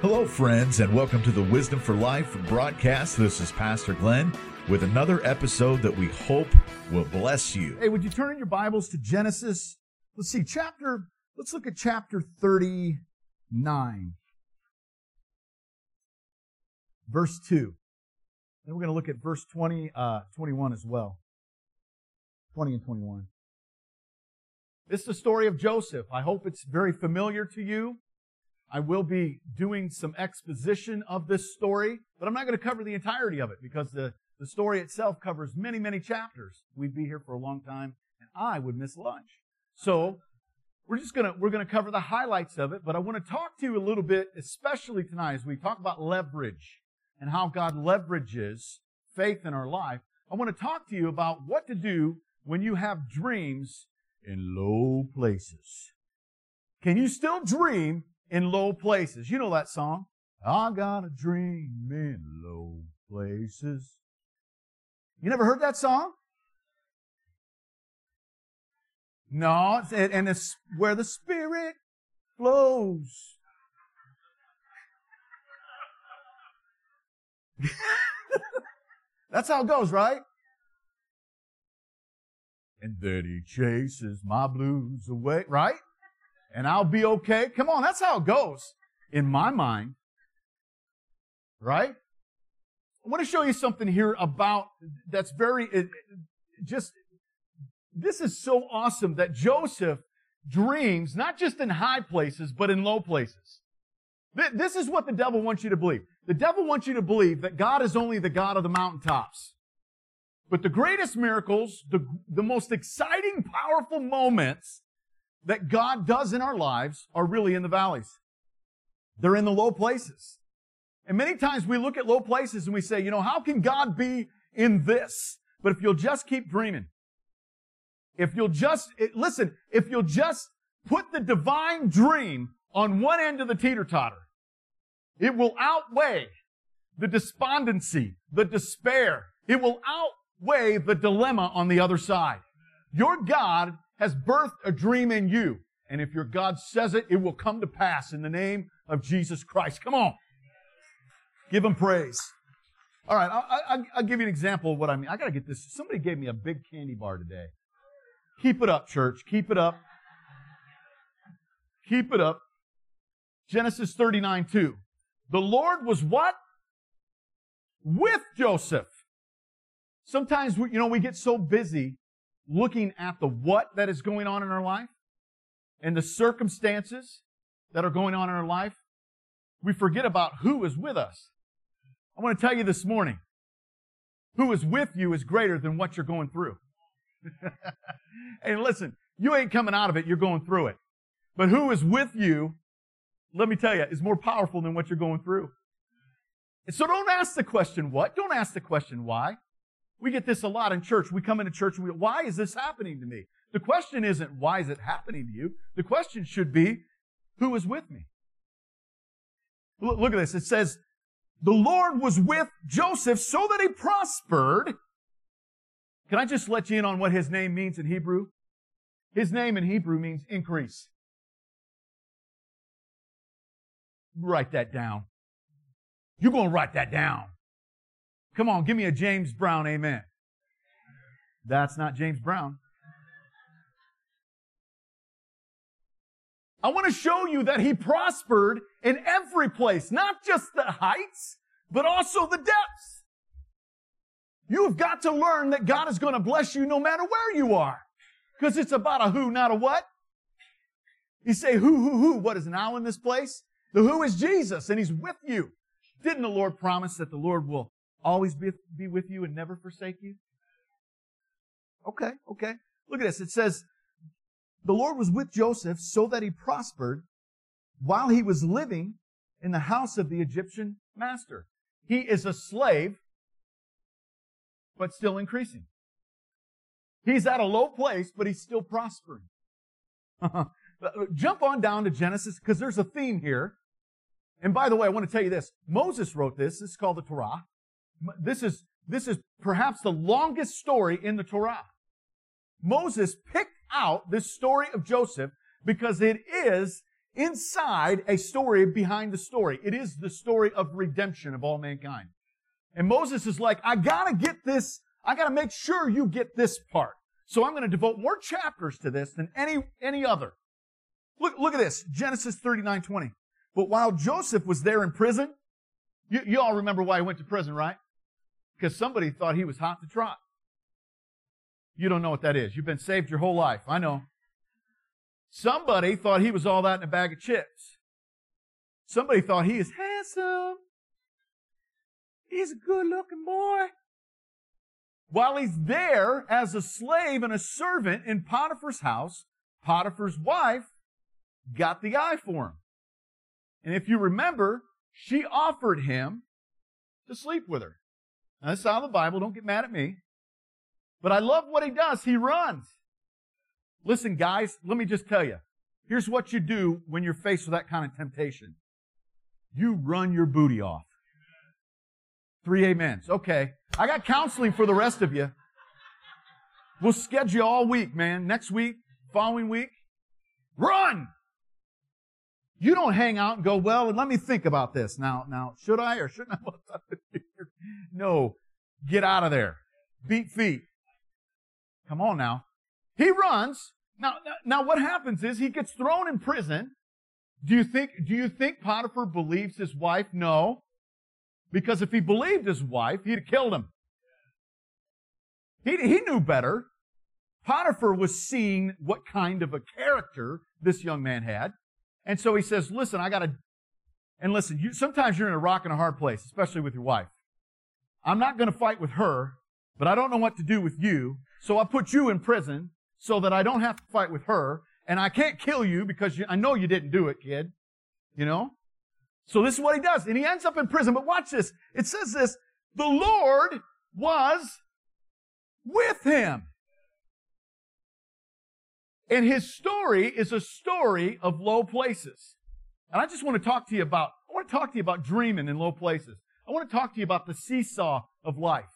Hello, friends, and welcome to the Wisdom for Life broadcast. This is Pastor Glenn with another episode that we hope will bless you. Hey, would you turn in your Bibles to Genesis? Let's look at chapter 39, verse 2. Then we're going to look at verse 21 as well. 20 and 21. This is the story of Joseph. I hope it's very familiar to you. I will be doing some exposition of this story, but I'm not going to cover the entirety of it because the story itself covers many, many chapters. We'd be here for a long time, and I would miss lunch. So we're going to cover the highlights of it, but I want to talk to you a little bit, especially tonight as we talk about leverage and how God leverages faith in our life. I want to talk to you about what to do when you have dreams in low places. Can you still dream in low places? You know that song. I got a dream in low places. You never heard that song? No, and it's where the Spirit flows. That's how it goes, right? And then he chases my blues away, right? And I'll be okay. Come on, that's how it goes in my mind, right? I want to show you something here about that's very, this is so awesome that Joseph dreams not just in high places, but in low places. This is what the devil wants you to believe. The devil wants you to believe that God is only the God of the mountaintops. But the greatest miracles, the most exciting, powerful moments that God does in our lives are really in the valleys. They're in the low places. And many times we look at low places and we say, you know, how can God be in this? But if you'll just keep dreaming, if you'll just put the divine dream on one end of the teeter-totter, it will outweigh the despondency, the despair. It will outweigh the dilemma on the other side. Your God has birthed a dream in you. And if your God says it, it will come to pass in the name of Jesus Christ. Come on. Give him praise. All right, I'll give you an example of what I mean. I got to get this. Somebody gave me a big candy bar today. Keep it up, church. Keep it up. Keep it up. Genesis 39:2. The Lord was what? With Joseph. Sometimes, we get so busy looking at the what that is going on in our life and the circumstances that are going on in our life, we forget about who is with us. I want to tell you this morning, who is with you is greater than what you're going through. And listen, you ain't coming out of it, you're going through it. But who is with you, let me tell you, is more powerful than what you're going through. And so don't ask the question what, don't ask the question why. We get this a lot in church. We come into church and we go, why is this happening to me? The question isn't, why is it happening to you? The question should be, who is with me? Look at this. It says, the Lord was with Joseph so that he prospered. Can I just let you in on what his name means in Hebrew? His name in Hebrew means increase. Write that down. You're going to write that down. Come on, give me a James Brown amen. That's not James Brown. I want to show you that he prospered in every place, not just the heights, but also the depths. You've got to learn that God is going to bless you no matter where you are, because it's about a who, not a what. You say, who, what is an owl in this place? The who is Jesus, and he's with you. Didn't the Lord promise that the Lord will always be with you and never forsake you? Okay. Look at this. It says, the Lord was with Joseph so that he prospered while he was living in the house of the Egyptian master. He is a slave, but still increasing. He's at a low place, but he's still prospering. Jump on down to Genesis because there's a theme here. And by the way, I want to tell you this. Moses wrote this. This is called the Torah. This is perhaps the longest story in the Torah. Moses picked out this story of Joseph because it is inside a story behind the story. It is the story of redemption of all mankind. And Moses is like, I gotta get this. I gotta make sure you get this part. So I'm gonna devote more chapters to this than any other. Look at this. Genesis 39:20. But while Joseph was there in prison, you all remember why he went to prison, right? Because somebody thought he was hot to trot. You don't know what that is. You've been saved your whole life. I know. Somebody thought he was all that in a bag of chips. Somebody thought he is handsome. He's a good-looking boy. While he's there as a slave and a servant in Potiphar's house, Potiphar's wife got the eye for him. And if you remember, she offered him to sleep with her. Now, that's out of the Bible. Don't get mad at me. But I love what he does. He runs. Listen, guys, let me just tell you. Here's what you do when you're faced with that kind of temptation. You run your booty off. 3 amens. Okay. I got counseling for the rest of you. We'll schedule all week, man. Next week, following week. Run! You don't hang out and go, well, let me think about this. Now, should I or shouldn't I? No. Get out of there. Beat feet. Come on now. He runs. Now what happens is he gets thrown in prison. Do you think Potiphar believes his wife? No. Because if he believed his wife, he'd have killed him. He knew better. Potiphar was seeing what kind of a character this young man had. And so he says, listen, I got to... And listen, sometimes you're in a rock and a hard place, especially with your wife. I'm not going to fight with her, but I don't know what to do with you, so I put you in prison so that I don't have to fight with her, and I can't kill you because I know you didn't do it, kid. You know? So this is what he does, and he ends up in prison. But watch this. It says this, the Lord was with him. And his story is a story of low places. And I want to talk to you about dreaming in low places. I want to talk to you about the seesaw of life.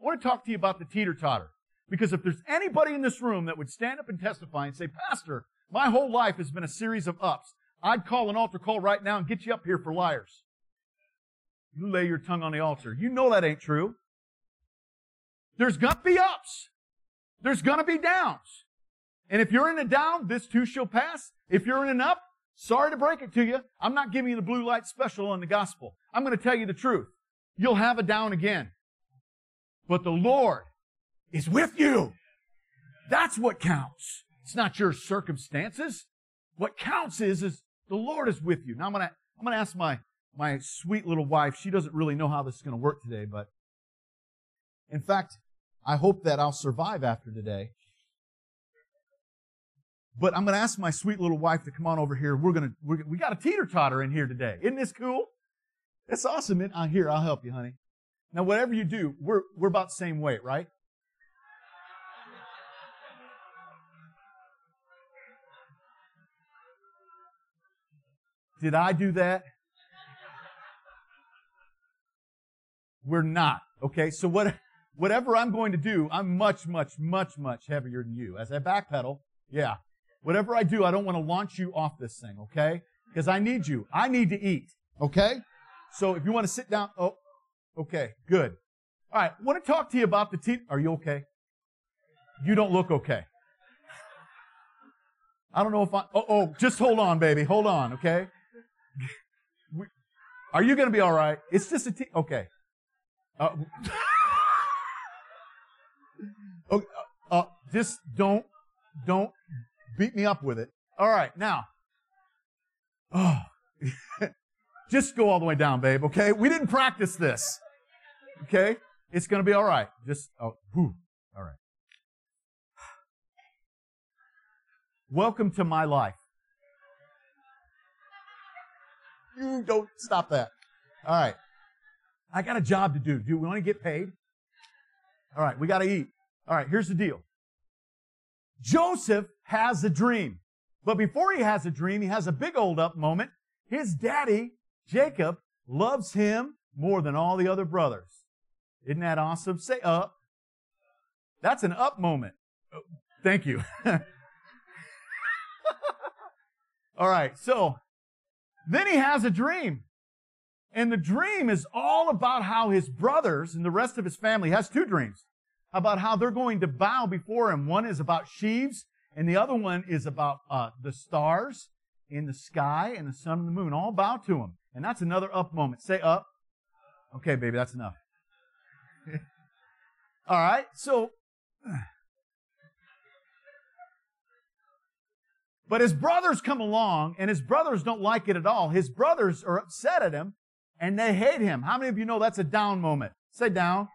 I want to talk to you about the teeter-totter. Because if there's anybody in this room that would stand up and testify and say, Pastor, my whole life has been a series of ups, I'd call an altar call right now and get you up here for liars. You lay your tongue on the altar. You know that ain't true. There's going to be ups. There's going to be downs. And if you're in a down, this too shall pass. If you're in an up, sorry to break it to you, I'm not giving you the blue light special on the gospel. I'm going to tell you the truth. You'll have a down again. But the Lord is with you. That's what counts. It's not your circumstances. What counts is the Lord is with you. Now I'm gonna ask my sweet little wife. She doesn't really know how this is gonna work today, but in fact, I hope that I'll survive after today. But I'm gonna ask my sweet little wife to come on over here. We got a teeter-totter in here today. Isn't this cool? It's awesome. Here, I'll help you, honey. Now, whatever you do, we're about the same weight, right? Did I do that? We're not. Okay, so whatever I'm going to do, I'm much, much, much, much heavier than you. As I backpedal, yeah. Whatever I do, I don't want to launch you off this thing, okay? Because I need you. I need to eat, okay? So if you want to sit down, oh, okay, good. All right, I want to talk to you about the team. Are you okay? You don't look okay. I don't know if I... Oh, just hold on, baby. Hold on, okay? Are you going to be all right? It's just a team. Okay. Just don't beat me up with it. All right, now. Oh, just go all the way down, babe, okay? We didn't practice this, okay? It's going to be all right. All right. Welcome to my life. You don't stop that. All right. I got a job to do. Do we want to get paid? All right. We got to eat. All right. Here's the deal. Joseph has a dream. But before he has a dream, he has a big old up moment. His daddy, Jacob, loves him more than all the other brothers. Isn't that awesome? Say up. That's an up moment. Oh, thank you. All right, so then he has a dream. And the dream is all about how his brothers and the rest of his family has two dreams about how they're going to bow before him. One is about sheaves, and the other one is about the stars in the sky and the sun and the moon. All bow to him. And that's another up moment. Say up. Okay, baby, that's enough. All right, so... But his brothers come along, and his brothers don't like it at all. His brothers are upset at him, and they hate him. How many of you know that's a down moment? Say down.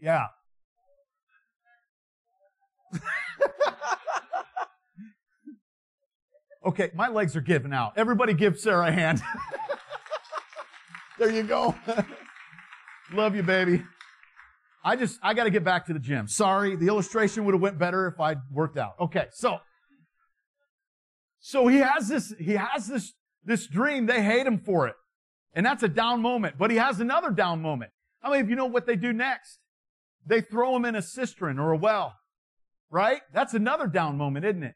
Yeah. Okay, my legs are giving out. Everybody give Sarah a hand. There you go. Love you, baby. I got to get back to the gym. Sorry, the illustration would have went better if I'd worked out. Okay, so he has this dream. They hate him for it. And that's a down moment. But he has another down moment. How many of you know what they do next? They throw him in a cistern or a well, right? That's another down moment, isn't it?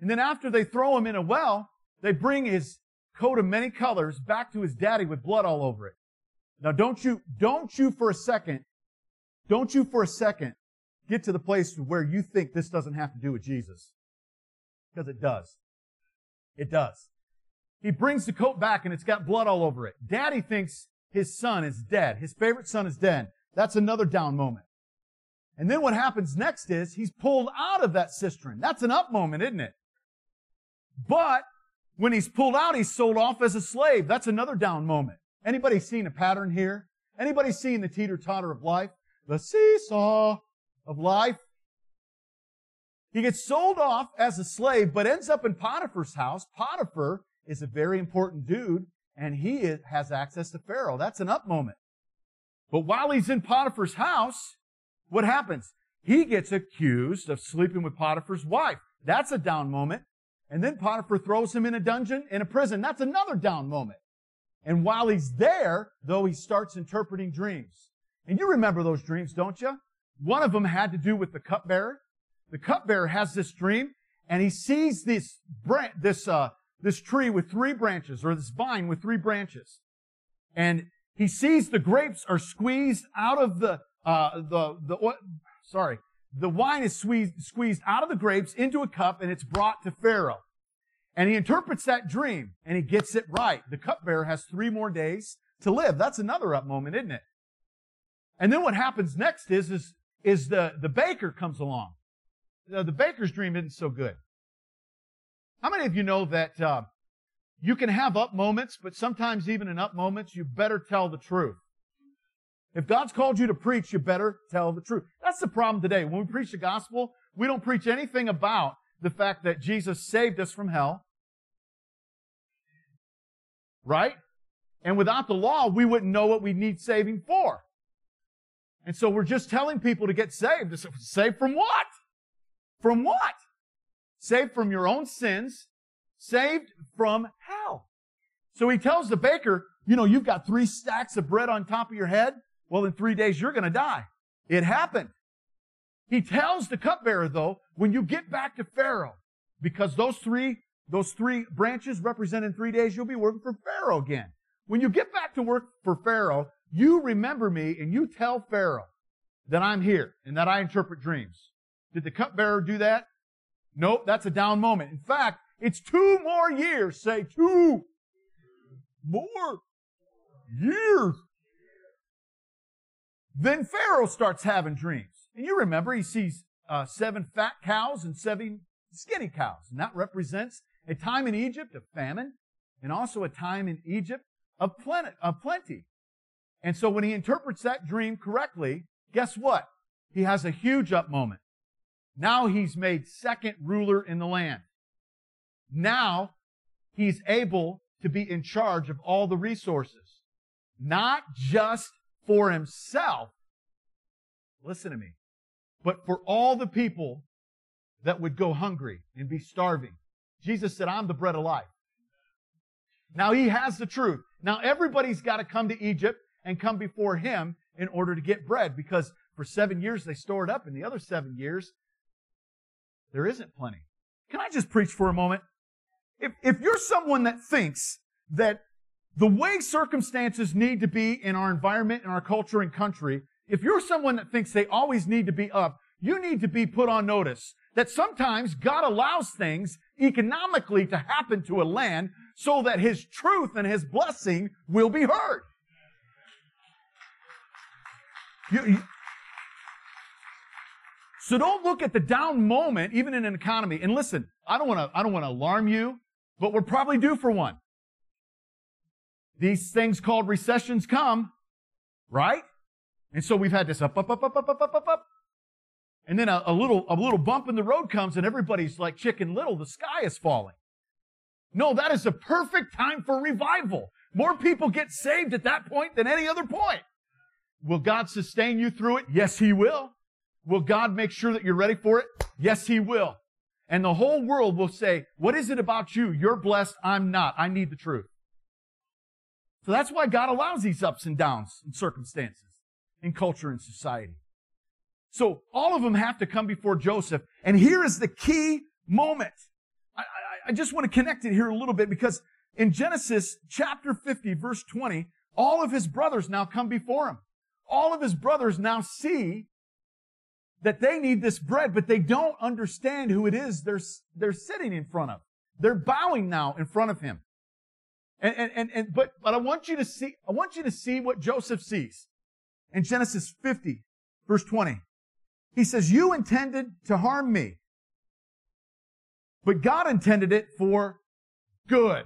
And then after they throw him in a well, they bring his coat of many colors back to his daddy with blood all over it. Now, don't you for a second get to the place where you think this doesn't have to do with Jesus. Because it does. It does. He brings the coat back and it's got blood all over it. Daddy thinks his son is dead. His favorite son is dead. That's another down moment. And then what happens next is he's pulled out of that cistern. That's an up moment, isn't it? But when he's pulled out, he's sold off as a slave. That's another down moment. Anybody seen a pattern here? Anybody seen the teeter-totter of life? The seesaw of life. He gets sold off as a slave, but ends up in Potiphar's house. Potiphar is a very important dude, and he has access to Pharaoh. That's an up moment. But while he's in Potiphar's house, what happens? He gets accused of sleeping with Potiphar's wife. That's a down moment. And then Potiphar throws him in a dungeon, in a prison. That's another down moment. And while he's there, though, he starts interpreting dreams. And you remember those dreams, don't you? One of them had to do with the cupbearer. The cupbearer has this dream, and he sees this tree with three branches, or this vine with three branches. And he sees the grapes are squeezed out of the wine is squeezed out of the grapes into a cup, and it's brought to Pharaoh. And he interprets that dream, and he gets it right. The cupbearer has 3 more days to live. That's another up moment, isn't it? And then what happens next is the baker comes along. The baker's dream isn't so good. How many of you know that you can have up moments, but sometimes even in up moments, you better tell the truth? If God's called you to preach, you better tell the truth. That's the problem today. When we preach the gospel, we don't preach anything about the fact that Jesus saved us from hell. Right? And without the law, we wouldn't know what we need saving for. And so we're just telling people to get saved. Saved from what? From what? Saved from your own sins. Saved from hell. So he tells the baker, you know, you've got 3 stacks of bread on top of your head. Well, in 3 days, you're going to die. It happened. He tells the cupbearer, though, when you get back to Pharaoh, because those three branches represent in 3 days, you'll be working for Pharaoh again. When you get back to work for Pharaoh, you remember me and you tell Pharaoh that I'm here and that I interpret dreams. Did the cupbearer do that? Nope, that's a down moment. In fact, it's 2 more years. Say 2 more years. Then Pharaoh starts having dreams. And you remember he sees 7 fat cows and 7 skinny cows. And that represents a time in Egypt of famine and also a time in Egypt of plenty. And so when he interprets that dream correctly, guess what? He has a huge up moment. Now he's made second ruler in the land. Now he's able to be in charge of all the resources. Not just for himself, listen to me, but for all the people that would go hungry and be starving. Jesus said, I'm the bread of life. Now he has the truth. Now everybody's got to come to Egypt and come before him in order to get bread, because for 7 years they store it up, and the other 7 years, there isn't plenty. Can I just preach for a moment? If you're someone that thinks that the way circumstances need to be in our environment, in our culture and country, if you're someone that thinks they always need to be up, you need to be put on notice that sometimes God allows things economically to happen to a land so that His truth and His blessing will be heard. So don't look at the down moment, even in an economy. And listen, I don't want to alarm you, but we're probably due for one. These things called recessions come, right? And so we've had this up. And then a little bump in the road comes and everybody's like Chicken Little, the sky is falling. No, that is the perfect time for revival. More people get saved at that point than any other point. Will God sustain you through it? Yes, He will. Will God make sure that you're ready for it? Yes, He will. And the whole world will say, what is it about you? You're blessed. I'm not. I need the truth. So that's why God allows these ups and downs in circumstances, in culture and society. So all of them have to come before Joseph. And here is the key moment. I just want to connect it here a little bit, because in Genesis chapter 50, verse 20, all of his brothers now come before him. All of his brothers now see that they need this bread, but they don't understand who it is they're sitting in front of. They're bowing now in front of him. But I want you to see what Joseph sees. In Genesis 50, verse 20, he says, "You intended to harm me, but God intended it for good,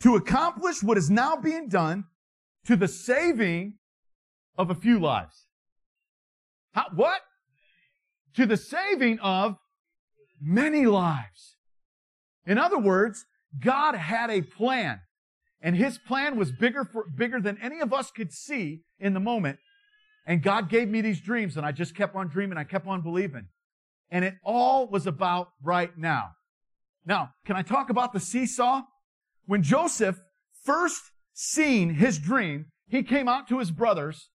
to accomplish what is now being done, to the saving of a few lives." How, what? To the saving of many lives. In other words, God had a plan, and His plan was bigger than any of us could see in the moment. And God gave me these dreams, and I just kept on dreaming, I kept on believing. And it all was about right now. Now, can I talk about the seesaw? When Joseph first seen his dream, he came out to his brothers,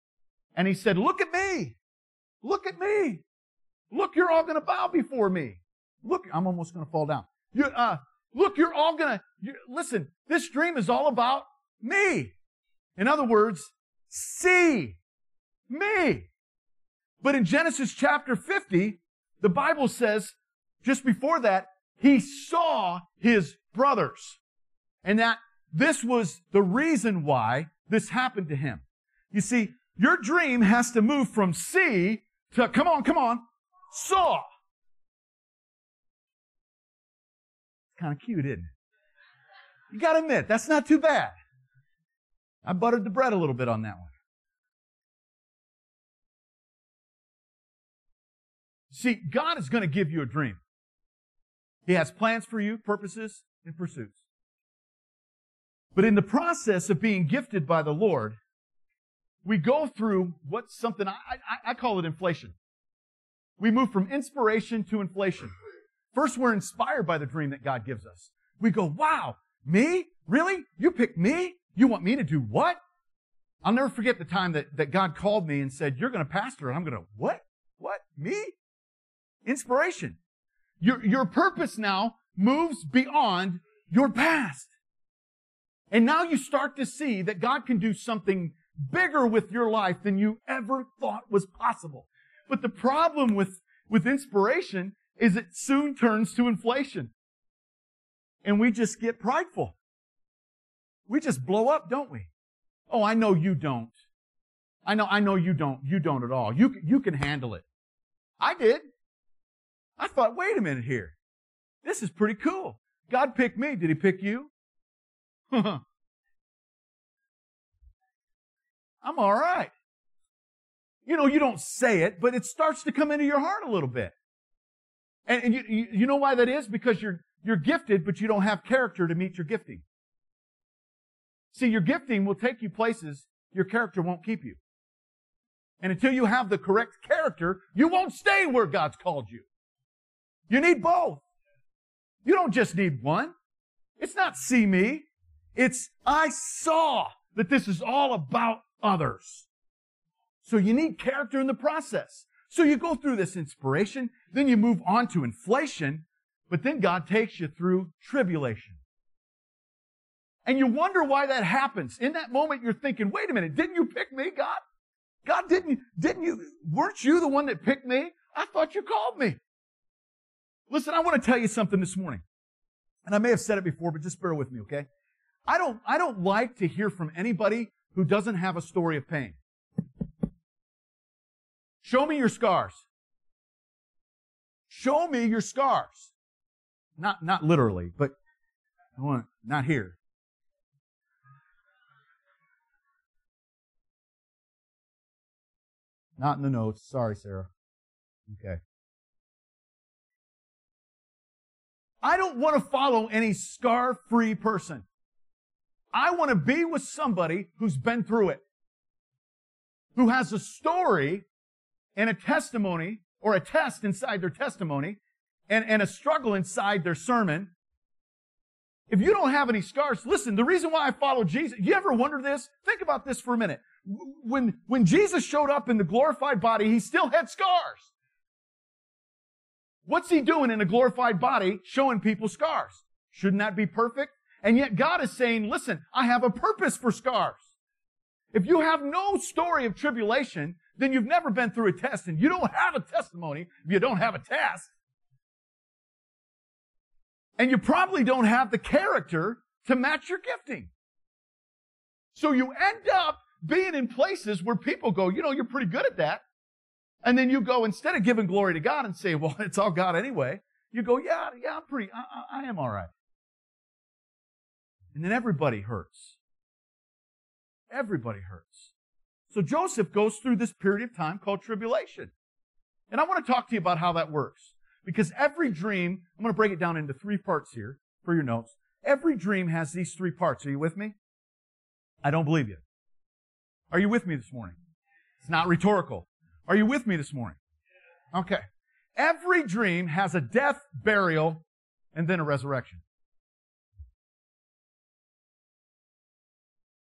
and he said, "Look at me. Look at me. Look, you're all going to bow before me. Look, I'm almost going to fall down. You're all going to, listen, this dream is all about me." In other words, see me. But in Genesis chapter 50, the Bible says, just before that, he saw his brothers. And that this was the reason why this happened to him. You see, your dream has to move from see to, come on, saw. It's kind of cute, isn't it? You got to admit, that's not too bad. I buttered the bread a little bit on that one. See, God is going to give you a dream. He has plans for you, purposes, and pursuits. But in the process of being gifted by the Lord, we go through what's something, I call it inflation. We move from inspiration to inflation. First, we're inspired by the dream that God gives us. We go, "Wow, me? Really? You picked me? You want me to do what?" I'll never forget the time that God called me and said, "You're going to pastor." And I'm going to, "What? What? Me?" Inspiration. Your purpose now moves beyond your past. And now you start to see that God can do something bigger with your life than you ever thought was possible. But the problem with inspiration is it soon turns to inflation. And we just get prideful. We just blow up, don't we? "Oh, I know you don't. I know you don't. You don't at all. You can handle it." I did. I thought, wait a minute here. This is pretty cool. God picked me. Did He pick you? I'm all right. You know, you don't say it, but it starts to come into your heart a little bit. And you know why that is? Because you're gifted, but you don't have character to meet your gifting. See, your gifting will take you places your character won't keep you. And until you have the correct character, you won't stay where God's called you. You need both. You don't just need one. It's not see me. It's I saw that this is all about others. So you need character in the process. So you go through this inspiration, then you move on to inflation, But then God takes you through tribulation. And you wonder why that happens. In that moment, you're thinking, wait a minute, didn't you pick me, God? God, weren't you the one that picked me? I thought you called me. Listen, I want to tell you something this morning. And I may have said it before, but just bear with me, okay? I don't like to hear from anybody who doesn't have a story of pain. Show me your scars. Show me your scars. Not literally, but I want not here. Not in the notes. Sorry, Sarah. Okay. I don't want to follow any scar-free person. I want to be with somebody who's been through it, who has a story and a testimony or a test inside their testimony and a struggle inside their sermon. If you don't have any scars, listen, the reason why I follow Jesus, you ever wonder this? Think about this for a minute. When Jesus showed up in the glorified body, he still had scars. What's he doing in a glorified body showing people scars? Shouldn't that be perfect? And yet God is saying, listen, I have a purpose for scars. If you have no story of tribulation, then you've never been through a test, and you don't have a testimony if you don't have a test. And you probably don't have the character to match your gifting. So you end up being in places where people go, you know, you're pretty good at that. And then you go, instead of giving glory to God and say, well, it's all God anyway, you go, yeah, I am all right. And then everybody hurts. Everybody hurts. So Joseph goes through this period of time called tribulation. And I want to talk to you about how that works. Because every dream, I'm going to break it down into three parts here for your notes. Every dream has these three parts. Are you with me? I don't believe you. Are you with me this morning? It's not rhetorical. Are you with me this morning? Okay. Every dream has a death, burial, and then a resurrection.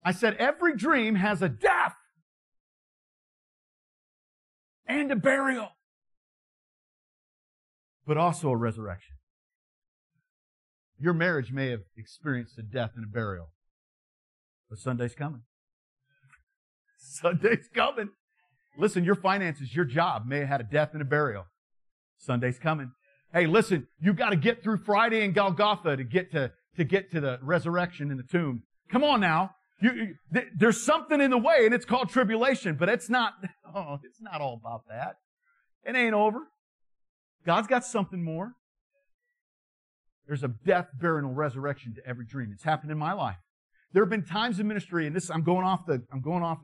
I said every dream has a death and a burial, but also a resurrection. Your marriage may have experienced a death and a burial, but Sunday's coming. Sunday's coming. Listen, your finances, your job may have had a death and a burial. Sunday's coming. Hey, listen, you've got to get through Friday in Golgotha to get to the resurrection in the tomb. Come on now. There's something in the way, and it's called tribulation, but it's not all about that. It ain't over. God's got something more. There's a death, burial, and resurrection to every dream. It's happened in my life. There have been times in ministry, and this I'm going off the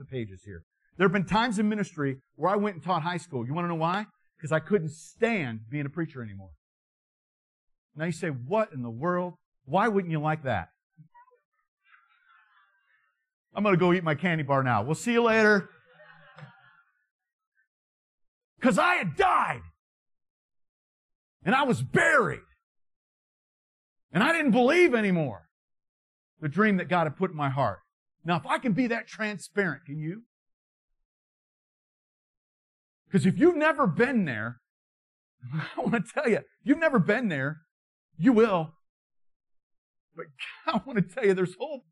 pages here. There have been times in ministry where I went and taught high school. You want to know why? Because I couldn't stand being a preacher anymore. Now you say, what in the world? Why wouldn't you like that? I'm going to go eat my candy bar now. We'll see you later. Because I had died. And I was buried. And I didn't believe anymore the dream that God had put in my heart. Now, if I can be that transparent, can you? Because if you've never been there, I want to tell you, you've never been there, you will. But I want to tell you, there's hope.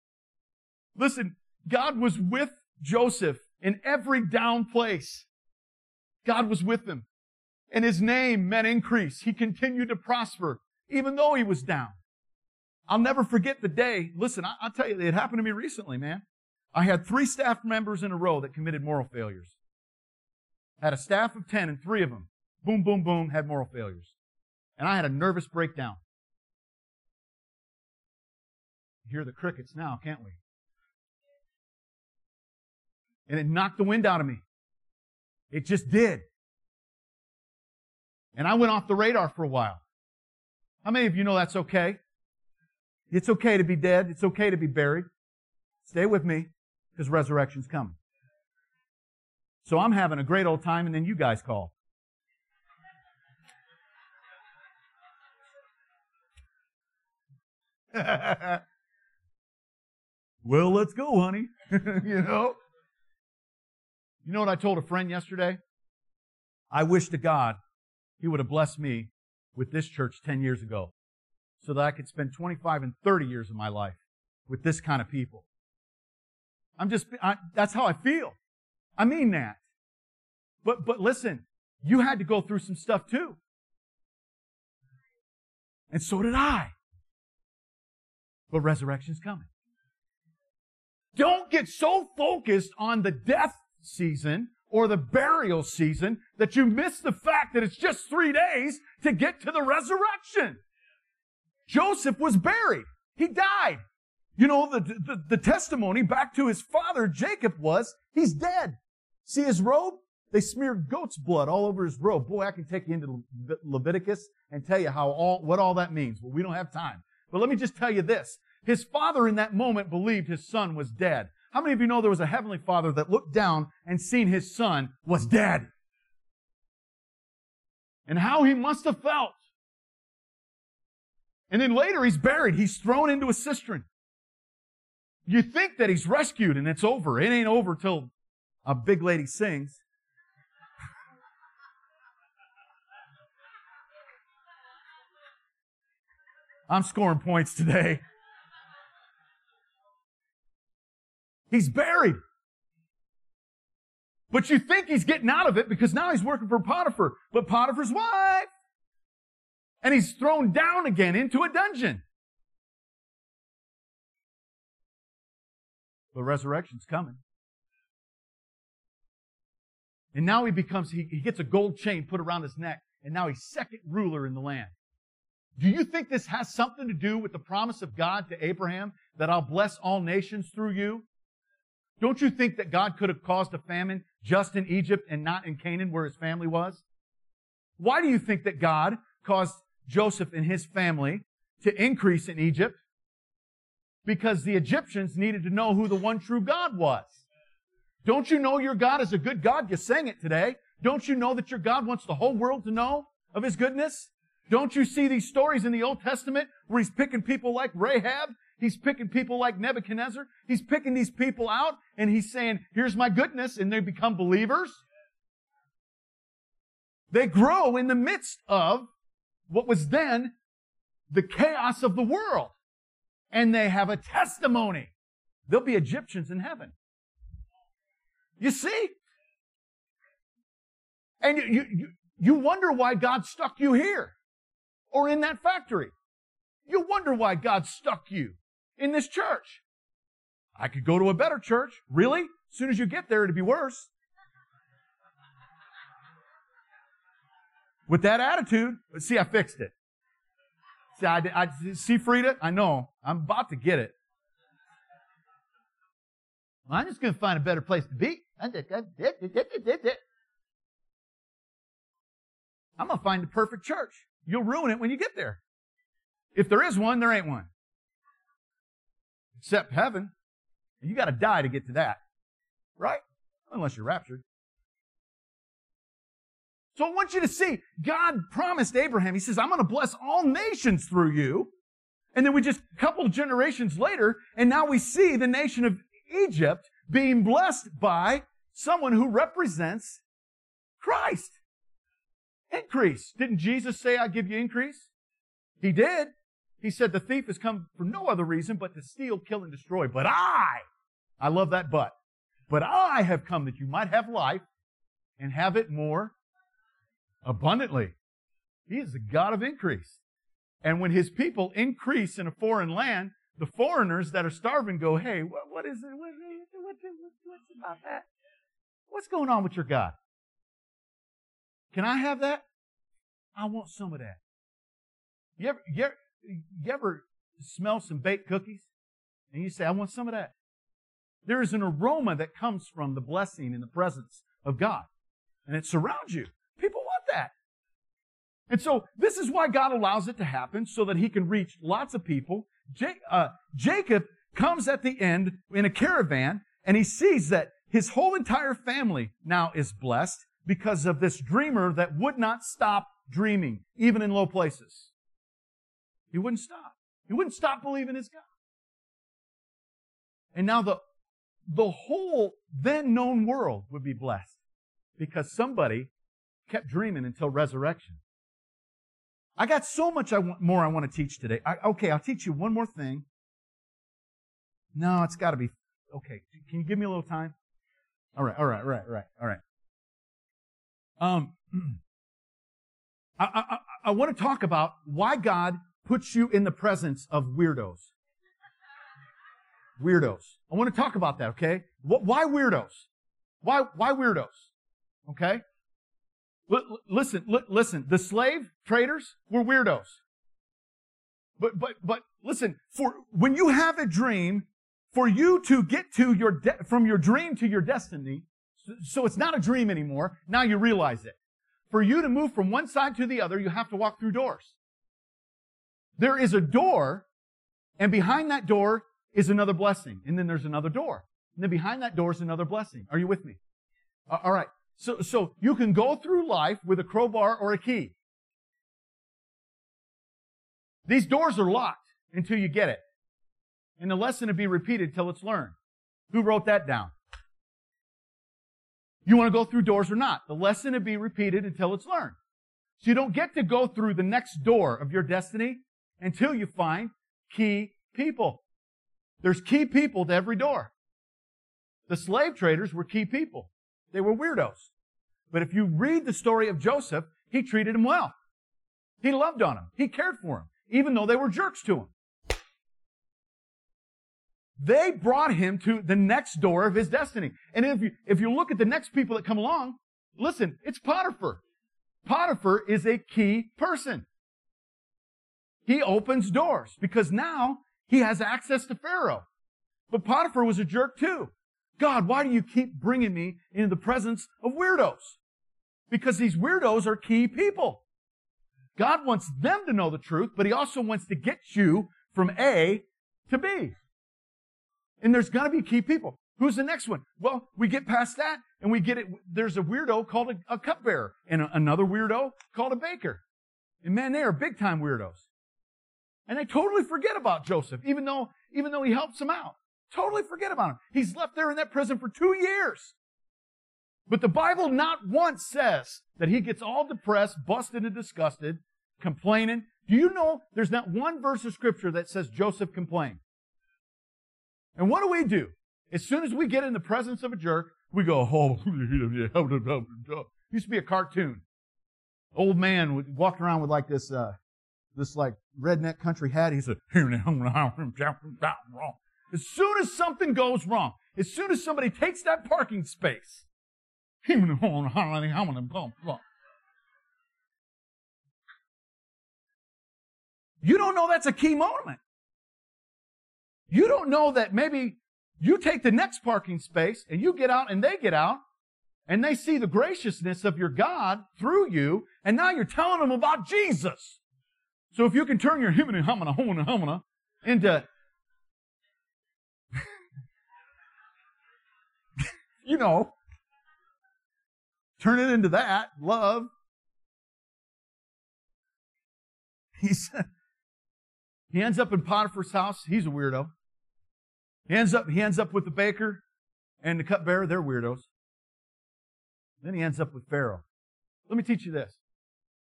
Listen, God was with Joseph in every down place. God was with him. And his name meant increase. He continued to prosper, even though he was down. I'll never forget the day. Listen, I'll tell you, it happened to me recently, man. I had 3 staff members in a row that committed moral failures. Had a staff of 10 and 3 of them, boom, boom, boom, had moral failures. And I had a nervous breakdown. Hear the crickets now, can't we? And it knocked the wind out of me. It just did. And I went off the radar for a while. How many of you know that's okay? It's okay to be dead. It's okay to be buried. Stay with me, because resurrection's coming. So I'm having a great old time, and then you guys call. Well, let's go, honey. You know? You know what I told a friend yesterday? I wish to God he would have blessed me with this church 10 years ago. so that I could spend 25 and 30 years of my life with this kind of people. That's how I feel. I mean that. But listen, you had to go through some stuff too. And so did I. But resurrection's coming. Don't get so focused on the death season or the burial season that you miss the fact that it's just 3 days to get to the resurrection. Joseph was buried. He died. You know, the testimony back to his father, Jacob, was, he's dead. See his robe? They smeared goat's blood all over his robe. Boy, I can take you into Leviticus and tell you what all that means. Well, we don't have time. But let me just tell you this. His father in that moment believed his son was dead. How many of you know there was a heavenly father that looked down and seen his son was dead? And how he must have felt. And then later he's buried. He's thrown into a cistern. You think that he's rescued and it's over. It ain't over till a big lady sings. I'm scoring points today. He's buried. But you think he's getting out of it because now he's working for Potiphar. But Potiphar's wife. And he's thrown down again into a dungeon. But resurrection's coming. And now he gets a gold chain put around his neck. And now he's second ruler in the land. Do you think this has something to do with the promise of God to Abraham that I'll bless all nations through you? Don't you think that God could have caused a famine just in Egypt and not in Canaan where his family was? Why do you think that God caused Joseph and his family to increase in Egypt? Because the Egyptians needed to know who the one true God was. Don't you know your God is a good God? You sang it today. Don't you know that your God wants the whole world to know of his goodness? Don't you see these stories in the Old Testament where he's picking people like Rahab? He's picking people like Nebuchadnezzar. He's picking these people out and he's saying, here's my goodness, and they become believers. They grow in the midst of what was then the chaos of the world. And they have a testimony. They'll be Egyptians in heaven. You see? And you wonder why God stuck you here. Or in that factory. You wonder why God stuck you in this church. I could go to a better church. Really? As soon as you get there, it'd be worse. With that attitude, but see, I fixed it. See, see, Frida? I know. I'm about to get it. Well, I'm just going to find a better place to be. I'm going to find the perfect church. You'll ruin it when you get there. If there is one, there ain't one. Except heaven. And you got to die to get to that. Right? Unless you're raptured. So I want you to see, God promised Abraham, he says, I'm going to bless all nations through you. And then we just, a couple generations later, and now we see the nation of Egypt being blessed by someone who represents Christ. Increase. Didn't Jesus say, I give you increase? He did. He said, the thief has come for no other reason but to steal, kill, and destroy. But I love that but I have come that you might have life and have it more abundantly. He is the God of increase. And when his people increase in a foreign land, the foreigners that are starving go, hey, what is it? What's about that? What's going on with your God? Can I have that? I want some of that. You ever smell some baked cookies? And you say, I want some of that. There is an aroma that comes from the blessing and the presence of God. And it surrounds you. People want that. And so this is why God allows it to happen, so that he can reach lots of people. Jacob comes at the end in a caravan, and he sees that his whole entire family now is blessed, because of this dreamer that would not stop dreaming, even in low places. He wouldn't stop. He wouldn't stop believing his God. And now the whole then known world would be blessed because somebody kept dreaming until resurrection. I got so much more I want to teach today. Okay, I'll teach you one more thing. No, it's got to be. Okay, can you give me a little time? All right. I want to talk about why God puts you in the presence of weirdos. I want to talk about that, okay? Why weirdos? Why weirdos? Okay? Listen, the slave traders were weirdos. But listen, when you have a dream, for you to get to from your dream to your destiny, so it's not a dream anymore, now you realize it. For you to move from one side to the other, you have to walk through doors. There is a door, and behind that door is another blessing. And then there's another door. And then behind that door is another blessing. Are you with me? All right. So you can go through life with a crowbar or a key. These doors are locked until you get it. And the lesson will be repeated till it's learned. Who wrote that down? You want to go through doors or not? The lesson will be repeated until it's learned. So you don't get to go through the next door of your destiny until you find key people. There's key people to every door. The slave traders were key people. They were weirdos. But if you read the story of Joseph, he treated them well. He loved on them. He cared for them, even though they were jerks to him. They brought him to the next door of his destiny. And if you look at the next people that come along, listen, it's Potiphar. Potiphar is a key person. He opens doors because now he has access to Pharaoh. But Potiphar was a jerk too. God, why do you keep bringing me into the presence of weirdos? Because these weirdos are key people. God wants them to know the truth, but he also wants to get you from A to B. And there's got to be key people. Who's the next one? Well, we get past that and we get it. There's a weirdo called a cupbearer and another weirdo called a baker. And man, they are big time weirdos. And they totally forget about Joseph, even though he helps them out. Totally forget about him. He's left there in that prison for 2 years. But the Bible not once says that he gets all depressed, busted, and disgusted, complaining. Do you know there's not one verse of Scripture that says Joseph complained? And what do? As soon as we get in the presence of a jerk, we go, oh, used to be a cartoon. Old man walked around with like this redneck country hat. He said, as soon as something goes wrong, as soon as somebody takes that parking space, you don't know that's a key moment. You don't know that maybe you take the next parking space and you get out and they get out and they see the graciousness of your God through you and now you're telling them about Jesus. So if you can turn your humana into, you know, turn it into that, love. He ends up in Potiphar's house. He's a weirdo. He ends up with the baker and the cupbearer. They're weirdos. Then he ends up with Pharaoh. Let me teach you this.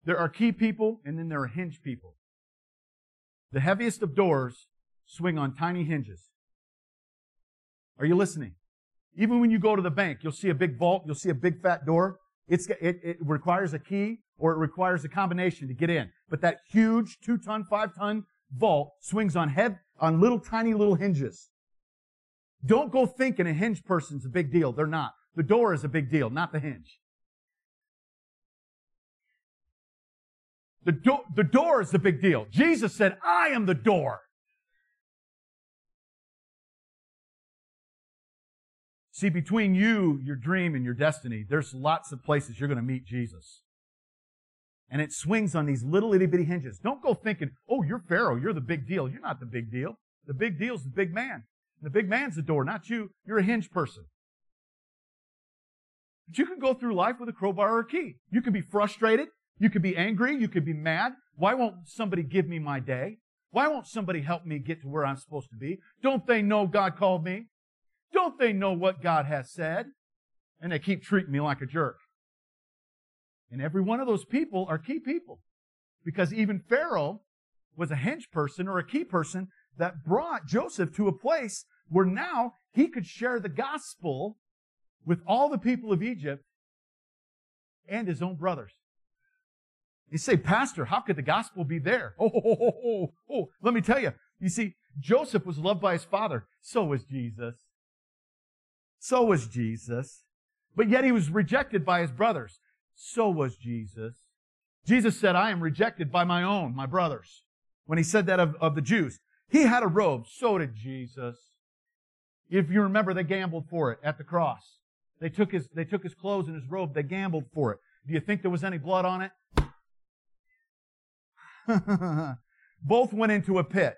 There are key people and then there are hinge people. The heaviest of doors swing on tiny hinges. Are you listening? Even when you go to the bank, you'll see a big vault. You'll see a big fat door. It requires a key or it requires a combination to get in. But that huge 2-ton, 5-ton vault swings on little tiny little hinges. Don't go thinking a hinge person's a big deal. They're not. The door is a big deal, not the hinge. The door is the big deal. Jesus said, I am the door. See, between you, your dream, and your destiny, there's lots of places you're going to meet Jesus. And it swings on these little itty-bitty hinges. Don't go thinking, oh, you're Pharaoh, you're the big deal. You're not the big deal. The big deal's the big man. The big man's the door, not you. You're a hinge person. But you can go through life with a crowbar or a key. You can be frustrated. You can be angry. You can be mad. Why won't somebody give me my day? Why won't somebody help me get to where I'm supposed to be? Don't they know God called me? Don't they know what God has said? And they keep treating me like a jerk. And every one of those people are key people. Because even Pharaoh was a hinge person or a key person that brought Joseph to a place where now he could share the gospel with all the people of Egypt and his own brothers. You say, Pastor, how could the gospel be there? Oh, let me tell you. You see, Joseph was loved by his father. So was Jesus. So was Jesus. But yet he was rejected by his brothers. So was Jesus. Jesus said, I am rejected by my own, my brothers. When he said that of the Jews, he had a robe. So did Jesus. If you remember, they gambled for it at the cross. They took his clothes and his robe. They gambled for it. Do you think there was any blood on it? Both went into a pit.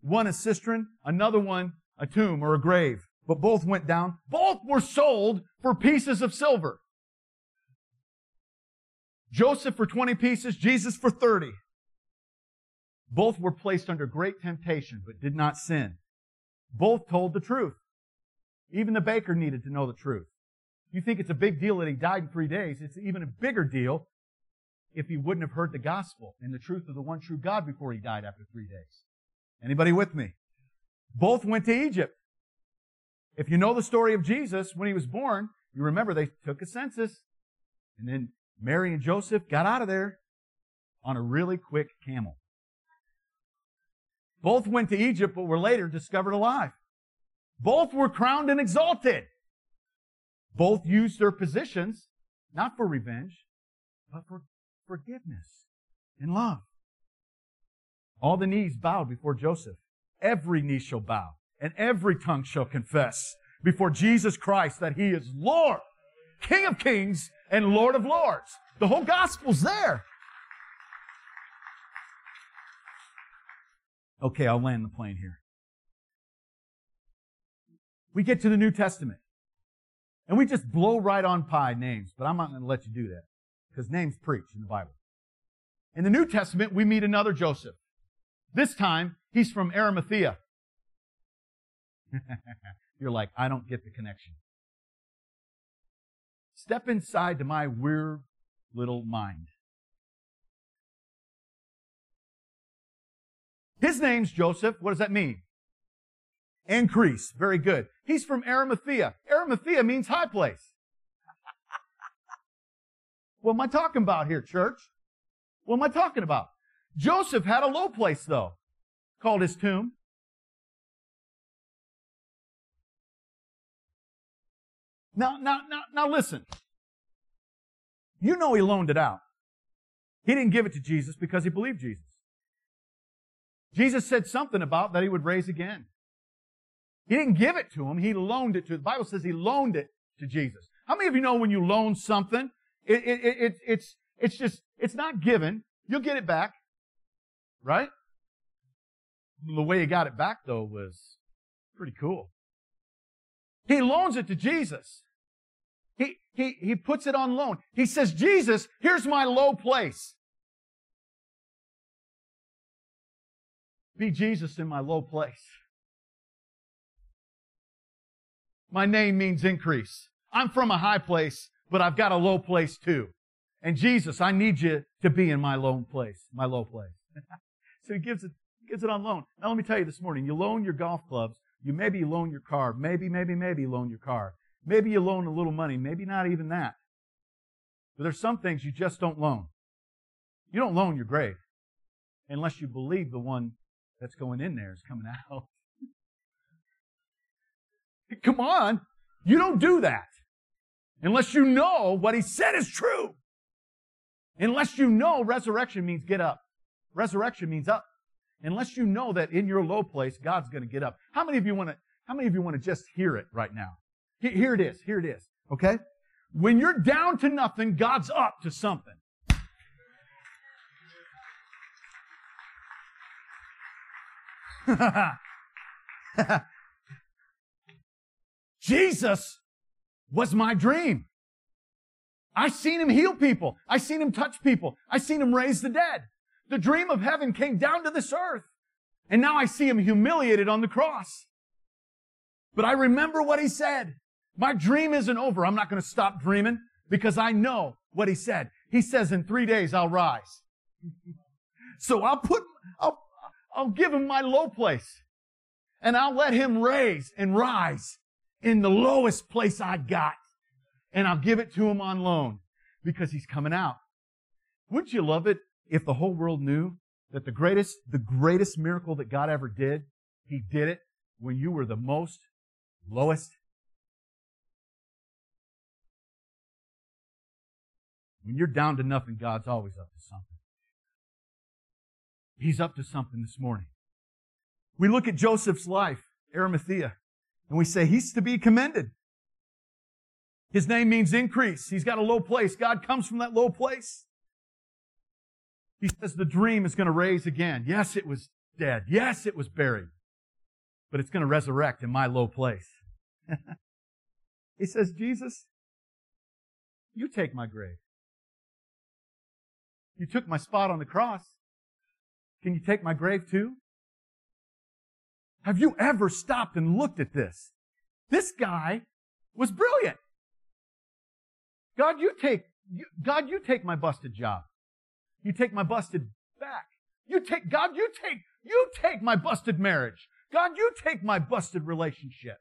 One a cistern, another one a tomb or a grave. But both went down. Both were sold for pieces of silver. Joseph for 20 pieces, Jesus for 30. Both were placed under great temptation, but did not sin. Both told the truth. Even the baker needed to know the truth. You think it's a big deal that he died in 3 days. It's even a bigger deal if he wouldn't have heard the gospel and the truth of the one true God before he died after 3 days. Anybody with me? Both went to Egypt. If you know the story of Jesus, when he was born, you remember they took a census, and then Mary and Joseph got out of there on a really quick camel. Both went to Egypt, but were later discovered alive. Both were crowned and exalted. Both used their positions, not for revenge, but for forgiveness and love. All the knees bowed before Joseph. Every knee shall bow, and every tongue shall confess before Jesus Christ that He is Lord, King of kings, and Lord of lords. The whole gospel's there. Okay, I'll land the plane here. We get to the New Testament. And we just blow right on by names, but I'm not going to let you do that because names preach in the Bible. In the New Testament, we meet another Joseph. This time, he's from Arimathea. You're like, I don't get the connection. Step inside to my weird little mind. His name's Joseph. What does that mean? Increase. Very good. He's from Arimathea. Arimathea means high place. What am I talking about here, church? What am I talking about? Joseph had a low place, though, called his tomb. Now listen. You know he loaned it out. He didn't give it to Jesus because he believed Jesus. Jesus said something about that he would raise again. He didn't give it to him. He loaned it to him. The Bible says he loaned it to Jesus. How many of you know when you loan something, it's not given. You'll get it back, right? The way he got it back, though, was pretty cool. He loans it to Jesus. He puts it on loan. He says, Jesus, here's my low place. Be Jesus in my low place. My name means increase. I'm from a high place, but I've got a low place too. And Jesus, I need you to be in my low place, my low place. So he gives it on loan. Now let me tell you this morning, you loan your golf clubs, you maybe loan your car, maybe loan your car. Maybe you loan a little money, maybe not even that. But there's some things you just don't loan. You don't loan your grave unless you believe the one that's going in there is coming out. Come on. You don't do that unless you know what he said is true. Unless you know resurrection means get up. Resurrection means up. Unless you know that in your low place, God's going to get up. How many of you want to just hear it right now? Here it is. Here it is. Okay? When you're down to nothing, God's up to something. Jesus was my dream. I seen him heal people. I seen him touch people. I seen him raise the dead. The dream of heaven came down to this earth. And now I see him humiliated on the cross. But I remember what he said. My dream isn't over. I'm not going to stop dreaming because I know what he said. He says, in 3 days I'll rise. So I'll give him my low place. And I'll let him raise and rise in the lowest place I got. And I'll give it to him on loan because he's coming out. Wouldn't you love it if the whole world knew that the greatest miracle that God ever did, he did it when you were the most lowest? When you're down to nothing, God's always up to something. He's up to something this morning. We look at Joseph's life, Arimathea, and we say he's to be commended. His name means increase. He's got a low place. God comes from that low place. He says the dream is going to raise again. Yes, it was dead. Yes, it was buried. But it's going to resurrect in my low place. He says, Jesus, you take my grave. You took my spot on the cross. Can you take my grave too? Have you ever stopped and looked at this? This guy was brilliant. God, you take my busted job. You take my busted back. You take my busted marriage. God, you take my busted relationship.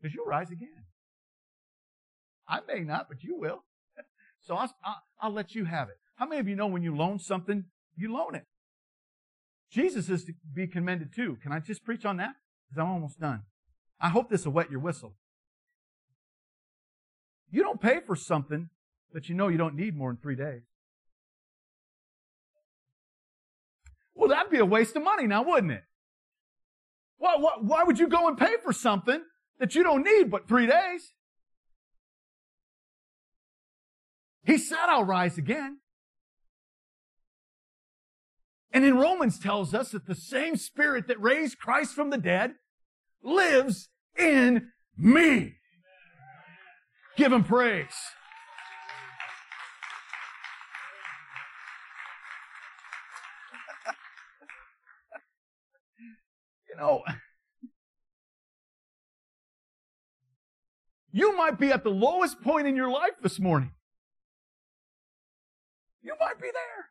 Because you'll rise again. I may not, but you will. So I'll let you have it. How many of you know when you loan something, you loan it? Jesus is to be commended too. Can I just preach on that? Because I'm almost done. I hope this will wet your whistle. You don't pay for something that you know you don't need more than 3 days. Well, that'd be a waste of money now, wouldn't it? Why would you go and pay for something that you don't need but 3 days? He said, I'll rise again. And in Romans tells us that the same Spirit that raised Christ from the dead lives in me. Give him praise. You know, you might be at the lowest point in your life this morning. You might be there.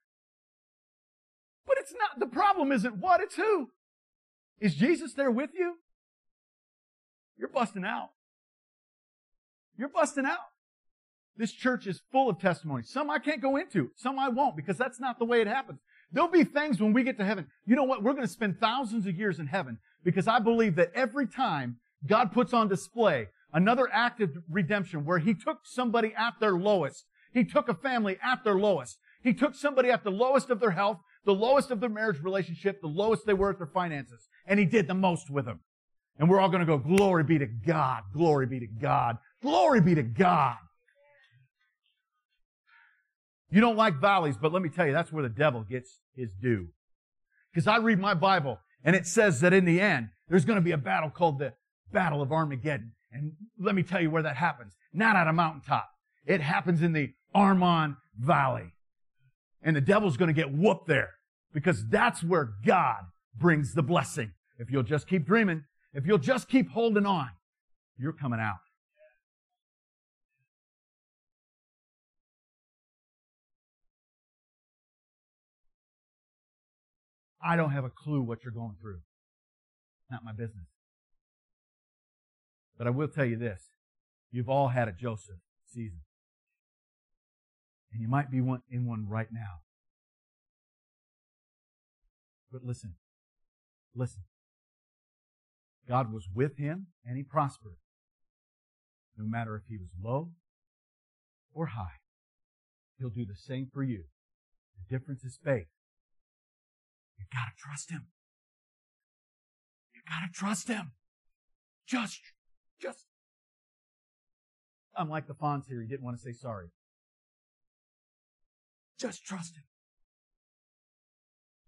But it's not, the problem isn't what, it's who. Is Jesus there with you? You're busting out. You're busting out. This church is full of testimonies. Some I can't go into. Some I won't, because that's not the way it happens. There'll be things when we get to heaven. You know what? We're going to spend thousands of years in heaven, because I believe that every time God puts on display another act of redemption where he took somebody at their lowest. He took a family at their lowest. He took somebody at the lowest of their health, the lowest of their marriage relationship, the lowest they were at their finances, and he did the most with them. And we're all going to go, glory be to God, glory be to God, glory be to God. You don't like valleys, but let me tell you, that's where the devil gets his due. Because I read my Bible, and it says that in the end, there's going to be a battle called the Battle of Armageddon. And let me tell you where that happens. Not at a mountaintop. It happens in the Arnon Valley. And the devil's going to get whooped there, because that's where God brings the blessing. If you'll just keep dreaming, if you'll just keep holding on, you're coming out. I don't have a clue what you're going through. Not my business. But I will tell you this. You've all had a Joseph season. And you might be in one right now. But listen. God was with him and he prospered. No matter if he was low or high, he'll do the same for you. The difference is faith. You've got to trust him. You've got to trust him. Just. I'm like the Fonz here. He didn't want to say sorry. Just trust him.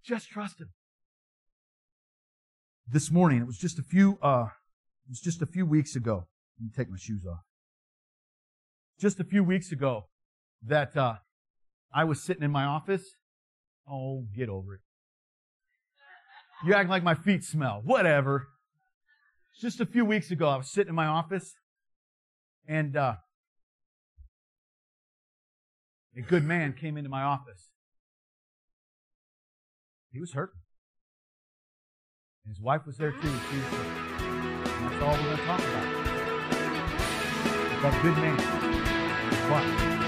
Just trust him. This morning, it was just a few weeks ago. Let me take my shoes off. Just a few weeks ago, that I was sitting in my office. Oh, get over it. You act like my feet smell. Whatever. Just a few weeks ago, I was sitting in my office, and a good man came into my office. He was hurting. His wife was there too. She was hurting. That's all we're going to talk about. That good man. But